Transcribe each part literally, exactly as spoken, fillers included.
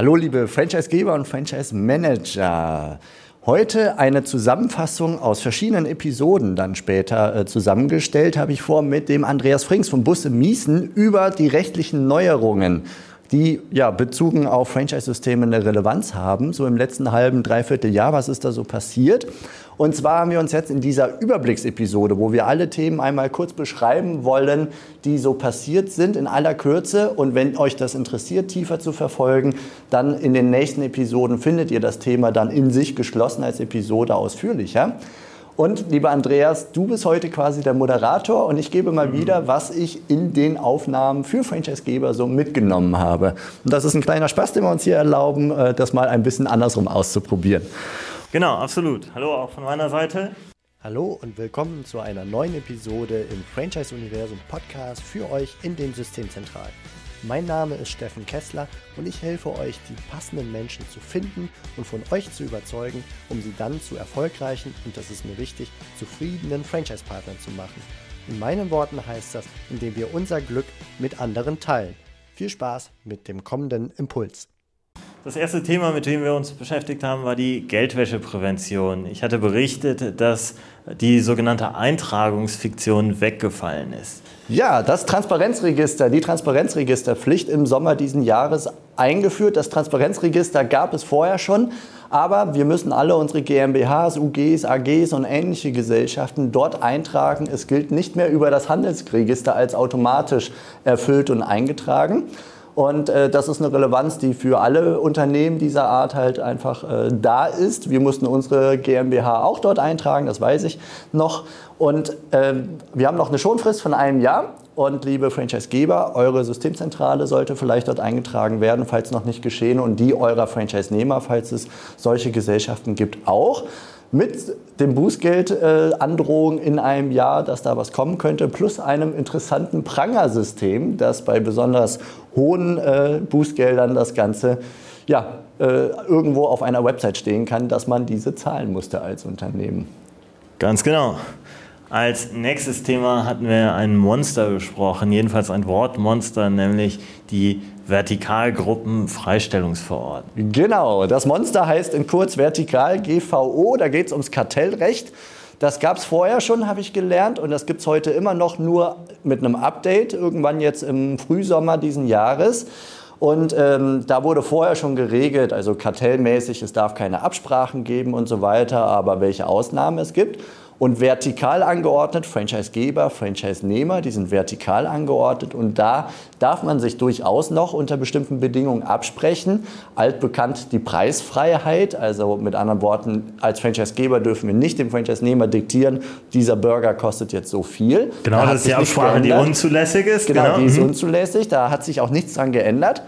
Hallo liebe Franchisegeber und Franchise-Manager. Heute eine Zusammenfassung aus verschiedenen Episoden dann später äh, zusammengestellt, habe ich vor mit dem Andreas Frings von Busse Mießen über die rechtlichen Neuerungen, die ja bezogen auf Franchise-Systeme eine Relevanz haben, so im letzten halben, dreiviertel Jahr, was ist da so passiert. Und zwar haben wir uns jetzt in dieser Überblicksepisode, wo wir alle Themen einmal kurz beschreiben wollen, die so passiert sind in aller Kürze. Und wenn euch das interessiert, tiefer zu verfolgen, dann in den nächsten Episoden findet ihr das Thema dann in sich geschlossen als Episode ausführlicher. Und lieber Andreas, du bist heute quasi der Moderator und ich gebe mal wieder, was ich in den Aufnahmen für Franchisegeber so mitgenommen habe. Und das ist ein kleiner Spaß, den wir uns hier erlauben, das mal ein bisschen andersrum auszuprobieren. Genau, absolut. Hallo auch von meiner Seite. Hallo und willkommen zu einer neuen Episode im Franchise-Universum-Podcast für euch in den Systemzentralen. Mein Name ist Steffen Kessler und ich helfe euch, die passenden Menschen zu finden und von euch zu überzeugen, um sie dann zu erfolgreichen und, das ist mir wichtig, zufriedenen Franchise-Partnern zu machen. In meinen Worten heißt das, indem wir unser Glück mit anderen teilen. Viel Spaß mit dem kommenden Impuls. Das erste Thema, mit dem wir uns beschäftigt haben, war die Geldwäscheprävention. Ich hatte berichtet, dass die sogenannte Eintragungsfiktion weggefallen ist. Ja, das Transparenzregister, die Transparenzregisterpflicht im Sommer diesen Jahres eingeführt. Das Transparenzregister gab es vorher schon, aber wir müssen alle unsere GmbHs, U Gs, A Gs und ähnliche Gesellschaften dort eintragen. Es gilt nicht mehr über das Handelsregister als automatisch erfüllt und eingetragen. Und äh, das ist eine Relevanz, die für alle Unternehmen dieser Art halt einfach äh, da ist. Wir mussten unsere GmbH auch dort eintragen, das weiß ich noch. Und äh, wir haben noch eine Schonfrist von einem Jahr. Und liebe Franchisegeber, eure Systemzentrale sollte vielleicht dort eingetragen werden, falls noch nicht geschehen. Und die eurer Franchise-Nehmer, falls es solche Gesellschaften gibt, auch. Mit dem Bußgeldandrohung äh, in einem Jahr, dass da was kommen könnte, plus einem interessanten Prangersystem, das bei besonders hohen äh, Bußgeldern das Ganze ja, äh, irgendwo auf einer Website stehen kann, dass man diese zahlen musste als Unternehmen. Ganz genau. Als nächstes Thema hatten wir ein Monster besprochen, jedenfalls ein Wortmonster, nämlich die Vertikalgruppenfreistellungsverordnung. Genau, das Monster heißt in kurz Vertikal-G V O, da geht es ums Kartellrecht. Das gab es vorher schon, habe ich gelernt, und das gibt es heute immer noch, nur mit einem Update, irgendwann jetzt im Frühsommer diesen Jahres. Und ähm, da wurde vorher schon geregelt, also kartellmäßig, es darf keine Absprachen geben und so weiter, aber welche Ausnahmen es gibt. Und vertikal angeordnet, Franchisegeber, Franchise-Nehmer, die sind vertikal angeordnet. Und da darf man sich durchaus noch unter bestimmten Bedingungen absprechen. Altbekannt die Preisfreiheit, also mit anderen Worten, als Franchisegeber dürfen wir nicht dem Franchise-Nehmer diktieren, dieser Burger kostet jetzt so viel. Genau, da das ist die Absprache, die unzulässig ist. Genau, genau, die ist unzulässig, da hat sich auch nichts dran geändert.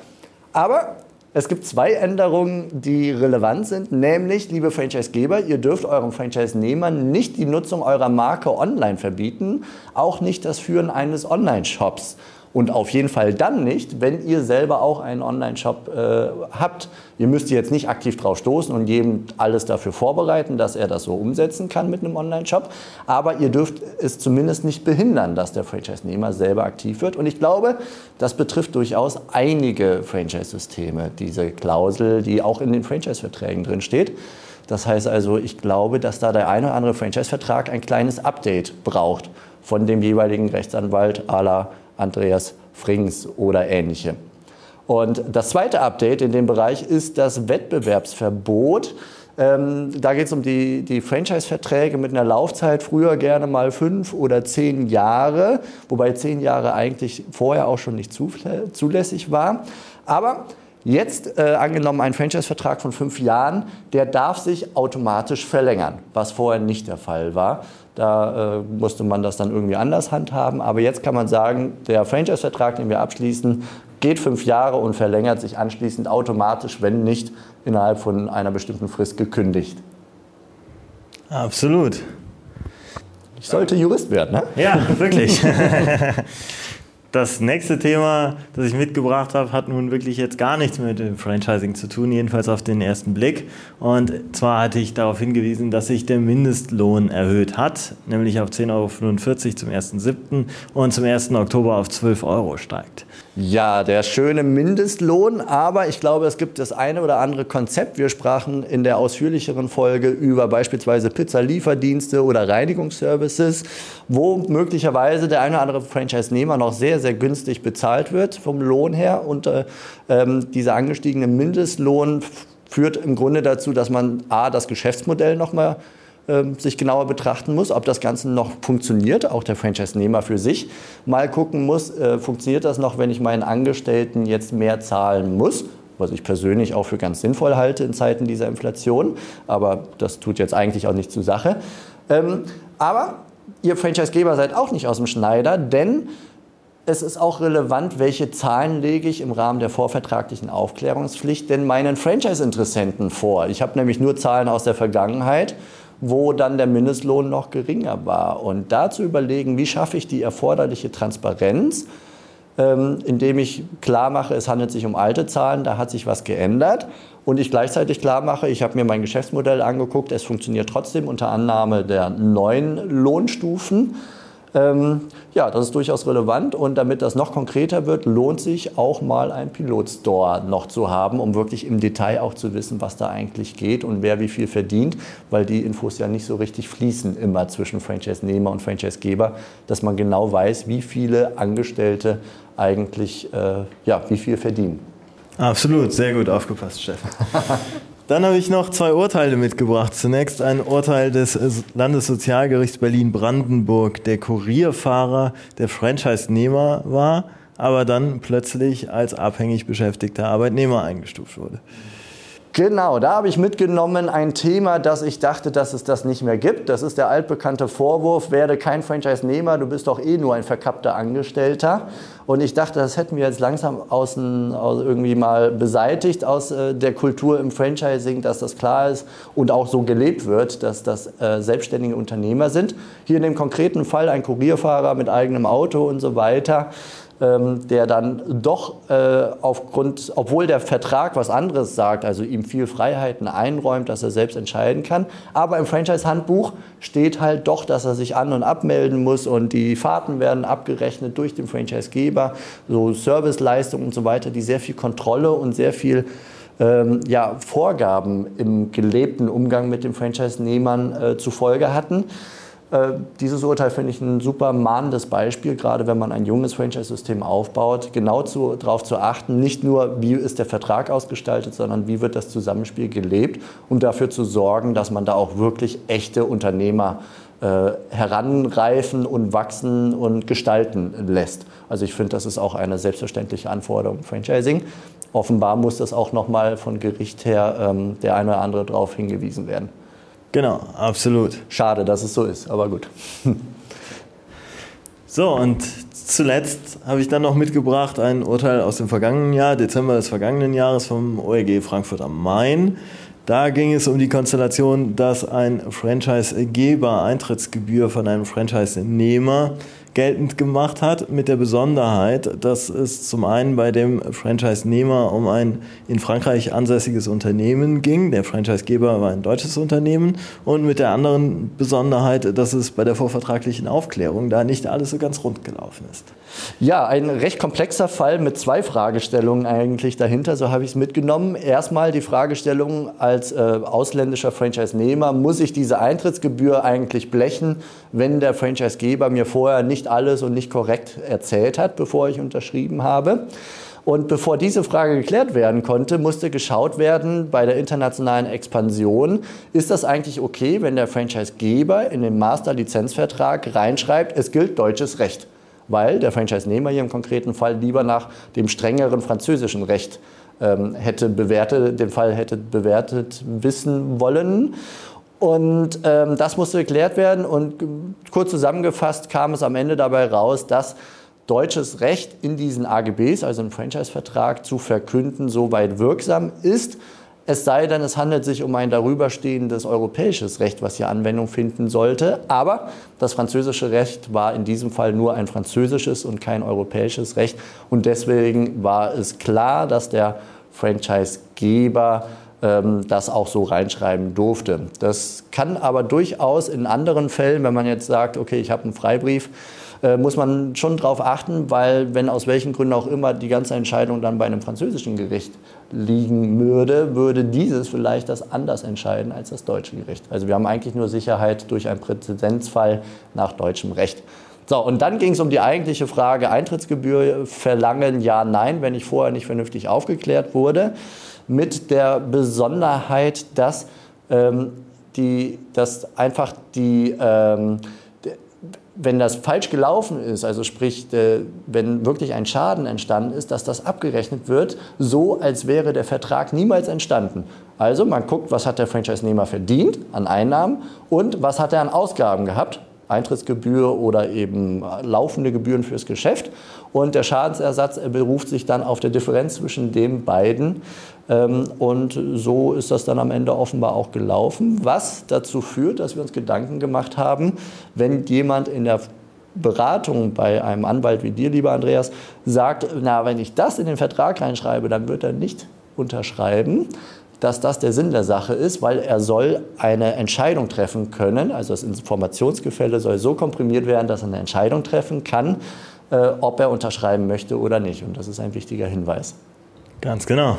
Aber es gibt zwei Änderungen, die relevant sind, nämlich, liebe Franchisegeber, ihr dürft euren Franchise-Nehmern nicht die Nutzung eurer Marke online verbieten, auch nicht das Führen eines Online-Shops. Und auf jeden Fall dann nicht, wenn ihr selber auch einen Online-Shop äh, habt. Ihr müsst jetzt nicht aktiv drauf stoßen und jedem alles dafür vorbereiten, dass er das so umsetzen kann mit einem Online-Shop. Aber ihr dürft es zumindest nicht behindern, dass der Franchise-Nehmer selber aktiv wird. Und ich glaube, das betrifft durchaus einige Franchise-Systeme, diese Klausel, die auch in den Franchise-Verträgen drin steht. Das heißt also, ich glaube, dass da der eine oder andere Franchise-Vertrag ein kleines Update braucht von dem jeweiligen Rechtsanwalt à la Andreas Frings oder ähnliche. Und das zweite Update in dem Bereich ist das Wettbewerbsverbot. Ähm, da geht es um die, die Franchise-Verträge mit einer Laufzeit, früher gerne mal fünf oder zehn Jahre, wobei zehn Jahre eigentlich vorher auch schon nicht zulässig war. Aber jetzt äh, angenommen ein Franchise-Vertrag von fünf Jahren, der darf sich automatisch verlängern, was vorher nicht der Fall war. Da äh, musste man das dann irgendwie anders handhaben. Aber jetzt kann man sagen, der Franchise-Vertrag, den wir abschließen, geht fünf Jahre und verlängert sich anschließend automatisch, wenn nicht innerhalb von einer bestimmten Frist gekündigt. Absolut. Ich sollte Jurist werden, ne? Ja, wirklich. Das nächste Thema, das ich mitgebracht habe, hat nun wirklich jetzt gar nichts mehr mit dem Franchising zu tun, jedenfalls auf den ersten Blick. Und zwar hatte ich darauf hingewiesen, dass sich der Mindestlohn erhöht hat, nämlich auf zehn Euro fünfundvierzig zum ersten siebten und zum ersten Oktober auf zwölf Euro steigt. Ja, der schöne Mindestlohn, aber ich glaube, es gibt das eine oder andere Konzept. Wir sprachen in der ausführlicheren Folge über beispielsweise Pizza-Lieferdienste oder Reinigungsservices, wo möglicherweise der eine oder andere Franchise-Nehmer noch sehr, sehr günstig bezahlt wird vom Lohn her. Und äh, dieser angestiegene Mindestlohn führt im Grunde dazu, dass man a, das Geschäftsmodell nochmal sich genauer betrachten muss, ob das Ganze noch funktioniert, auch der Franchise-Nehmer für sich mal gucken muss, äh, funktioniert das noch, wenn ich meinen Angestellten jetzt mehr zahlen muss, was ich persönlich auch für ganz sinnvoll halte in Zeiten dieser Inflation, aber das tut jetzt eigentlich auch nicht zur Sache. Ähm, aber ihr Franchisegeber seid auch nicht aus dem Schneider, denn es ist auch relevant, welche Zahlen lege ich im Rahmen der vorvertraglichen Aufklärungspflicht denn meinen Franchise-Interessenten vor. Ich habe nämlich nur Zahlen aus der Vergangenheit, wo dann der Mindestlohn noch geringer war. Und da zu überlegen, wie schaffe ich die erforderliche Transparenz, ähm, indem ich klar mache, es handelt sich um alte Zahlen, da hat sich was geändert. Und ich gleichzeitig klar mache, ich habe mir mein Geschäftsmodell angeguckt, es funktioniert trotzdem unter Annahme der neuen Lohnstufen. Ähm, ja, das ist durchaus relevant, und damit das noch konkreter wird, lohnt sich auch mal ein Pilotstore noch zu haben, um wirklich im Detail auch zu wissen, was da eigentlich geht und wer wie viel verdient, weil die Infos ja nicht so richtig fließen immer zwischen Franchise-Nehmer und Franchise-Geber, dass man genau weiß, wie viele Angestellte eigentlich, äh, ja, wie viel verdienen. Absolut, sehr gut aufgepasst, Steffen. Dann habe ich noch zwei Urteile mitgebracht. Zunächst ein Urteil des Landessozialgerichts Berlin-Brandenburg. Der Kurierfahrer, der Franchise-Nehmer war, aber dann plötzlich als abhängig beschäftigter Arbeitnehmer eingestuft wurde. Genau, da habe ich mitgenommen ein Thema, das ich dachte, dass es das nicht mehr gibt. Das ist der altbekannte Vorwurf, werde kein Franchise-Nehmer, du bist doch eh nur ein verkappter Angestellter. Und ich dachte, das hätten wir jetzt langsam außen, aus, irgendwie mal beseitigt aus äh, der Kultur im Franchising, dass das klar ist und auch so gelebt wird, dass das äh, selbstständige Unternehmer sind. Hier in dem konkreten Fall ein Kurierfahrer mit eigenem Auto und so weiter, der dann doch äh, aufgrund, obwohl der Vertrag was anderes sagt, also ihm viel Freiheiten einräumt, dass er selbst entscheiden kann. Aber im Franchise-Handbuch steht halt doch, dass er sich an- und abmelden muss, und die Fahrten werden abgerechnet durch den Franchisegeber, so Serviceleistungen und so weiter, die sehr viel Kontrolle und sehr viel ähm, ja, Vorgaben im gelebten Umgang mit den Franchise-Nehmern äh, zur Folge hatten. Dieses Urteil finde ich ein super mahnendes Beispiel, gerade wenn man ein junges Franchise-System aufbaut, genau zu, darauf zu achten, nicht nur, wie ist der Vertrag ausgestaltet, sondern wie wird das Zusammenspiel gelebt, um dafür zu sorgen, dass man da auch wirklich echte Unternehmer äh, heranreifen und wachsen und gestalten lässt. Also ich finde, das ist auch eine selbstverständliche Anforderung im Franchising. Offenbar muss das auch nochmal von Gericht her ähm, der eine oder andere darauf hingewiesen werden. Genau, absolut. Schade, dass es so ist, aber gut. So, und zuletzt habe ich dann noch mitgebracht ein Urteil aus dem vergangenen Jahr, Dezember des vergangenen Jahres vom O L G Frankfurt am Main. Da ging es um die Konstellation, dass ein Franchisegeber Eintrittsgebühr von einem Franchise-Nehmer geltend gemacht hat, mit der Besonderheit, dass es zum einen bei dem Franchise-Nehmer um ein in Frankreich ansässiges Unternehmen ging, der Franchisegeber war ein deutsches Unternehmen, und mit der anderen Besonderheit, dass es bei der vorvertraglichen Aufklärung da nicht alles so ganz rund gelaufen ist. Ja, ein recht komplexer Fall mit zwei Fragestellungen eigentlich dahinter, so habe ich es mitgenommen. Erstmal die Fragestellung als äh, ausländischer Franchise-Nehmer, muss ich diese Eintrittsgebühr eigentlich blechen, wenn der Franchisegeber mir vorher nicht alles und nicht korrekt erzählt hat, bevor ich unterschrieben habe. Und bevor diese Frage geklärt werden konnte, musste geschaut werden bei der internationalen Expansion, ist das eigentlich okay, wenn der Franchisegeber in den Master-Lizenzvertrag reinschreibt, es gilt deutsches Recht, weil der Franchise-Nehmer hier im konkreten Fall lieber nach dem strengeren französischen Recht ähm, hätte bewertet, den Fall hätte bewertet wissen wollen. Und ähm, das musste geklärt werden, und kurz zusammengefasst kam es am Ende dabei raus, dass deutsches Recht in diesen A G Bs, also im Franchise-Vertrag, zu verkünden soweit wirksam ist, Es sei denn, es handelt sich um ein darüberstehendes europäisches Recht, was hier Anwendung finden sollte. Aber das französische Recht war in diesem Fall nur ein französisches und kein europäisches Recht. Und deswegen war es klar, dass der Franchisegeber ähm, das auch so reinschreiben durfte. Das kann aber durchaus in anderen Fällen, wenn man jetzt sagt, okay, ich habe einen Freibrief, muss man schon darauf achten, weil wenn aus welchen Gründen auch immer die ganze Entscheidung dann bei einem französischen Gericht liegen würde, würde dieses vielleicht das anders entscheiden als das deutsche Gericht. Also wir haben eigentlich nur Sicherheit durch einen Präzedenzfall nach deutschem Recht. So, und dann ging es um die eigentliche Frage, Eintrittsgebühr verlangen, ja, nein, wenn ich vorher nicht vernünftig aufgeklärt wurde, mit der Besonderheit, dass, ähm, die, dass einfach die... Ähm, wenn das falsch gelaufen ist, also sprich, wenn wirklich ein Schaden entstanden ist, dass das abgerechnet wird, so als wäre der Vertrag niemals entstanden. Also man guckt, was hat der Franchise-Nehmer verdient an Einnahmen und was hat er an Ausgaben gehabt, Eintrittsgebühr oder eben laufende Gebühren fürs Geschäft. Und der Schadensersatz beruft sich dann auf der Differenz zwischen den beiden. Und so ist das dann am Ende offenbar auch gelaufen, was dazu führt, dass wir uns Gedanken gemacht haben, wenn jemand in der Beratung bei einem Anwalt wie dir, lieber Andreas, sagt, na, wenn ich das in den Vertrag reinschreibe, dann wird er nicht unterschreiben, dass das der Sinn der Sache ist, weil er soll eine Entscheidung treffen können, also das Informationsgefälle soll so komprimiert werden, dass er eine Entscheidung treffen kann, äh, ob er unterschreiben möchte oder nicht. Und das ist ein wichtiger Hinweis. Ganz genau.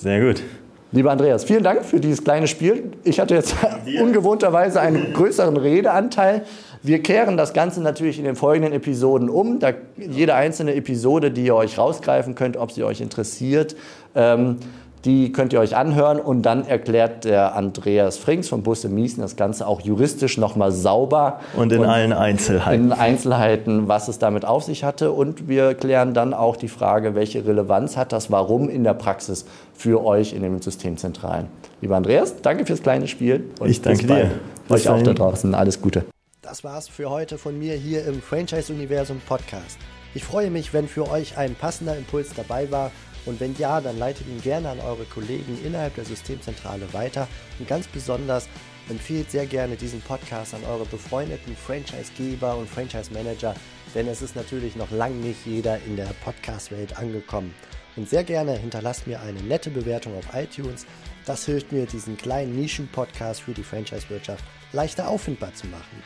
Sehr gut. Lieber Andreas, vielen Dank für dieses kleine Spiel. Ich hatte jetzt ungewohnterweise einen größeren Redeanteil. Wir kehren das Ganze natürlich in den folgenden Episoden um. Da jede einzelne Episode, die ihr euch rausgreifen könnt, ob sie euch interessiert, ähm, die könnt ihr euch anhören und dann erklärt der Andreas Frings von Busse Mießen das Ganze auch juristisch nochmal sauber. Und in und allen Einzelheiten. In Einzelheiten, was es damit auf sich hatte. Und wir klären dann auch die Frage, welche Relevanz hat das Warum in der Praxis für euch in den Systemzentralen. Lieber Andreas, danke fürs kleine Spiel. Und ich danke dir. Euch auch da draußen. Alles Gute. Das war's für heute von mir hier im Franchise-Universum Podcast. Ich freue mich, wenn für euch ein passender Impuls dabei war. Und wenn ja, dann leitet ihn gerne an eure Kollegen innerhalb der Systemzentrale weiter. Und ganz besonders empfehlt sehr gerne diesen Podcast an eure befreundeten Franchisegeber und Franchise-Manager, denn es ist natürlich noch lange nicht jeder in der Podcast-Welt angekommen. Und sehr gerne hinterlasst mir eine nette Bewertung auf iTunes. Das hilft mir, diesen kleinen Nischen-Podcast für die Franchise-Wirtschaft leichter auffindbar zu machen.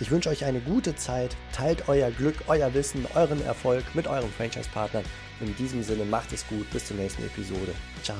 Ich wünsche euch eine gute Zeit, teilt euer Glück, euer Wissen, euren Erfolg mit euren Franchise-Partnern. In diesem Sinne macht es gut, bis zur nächsten Episode. Ciao.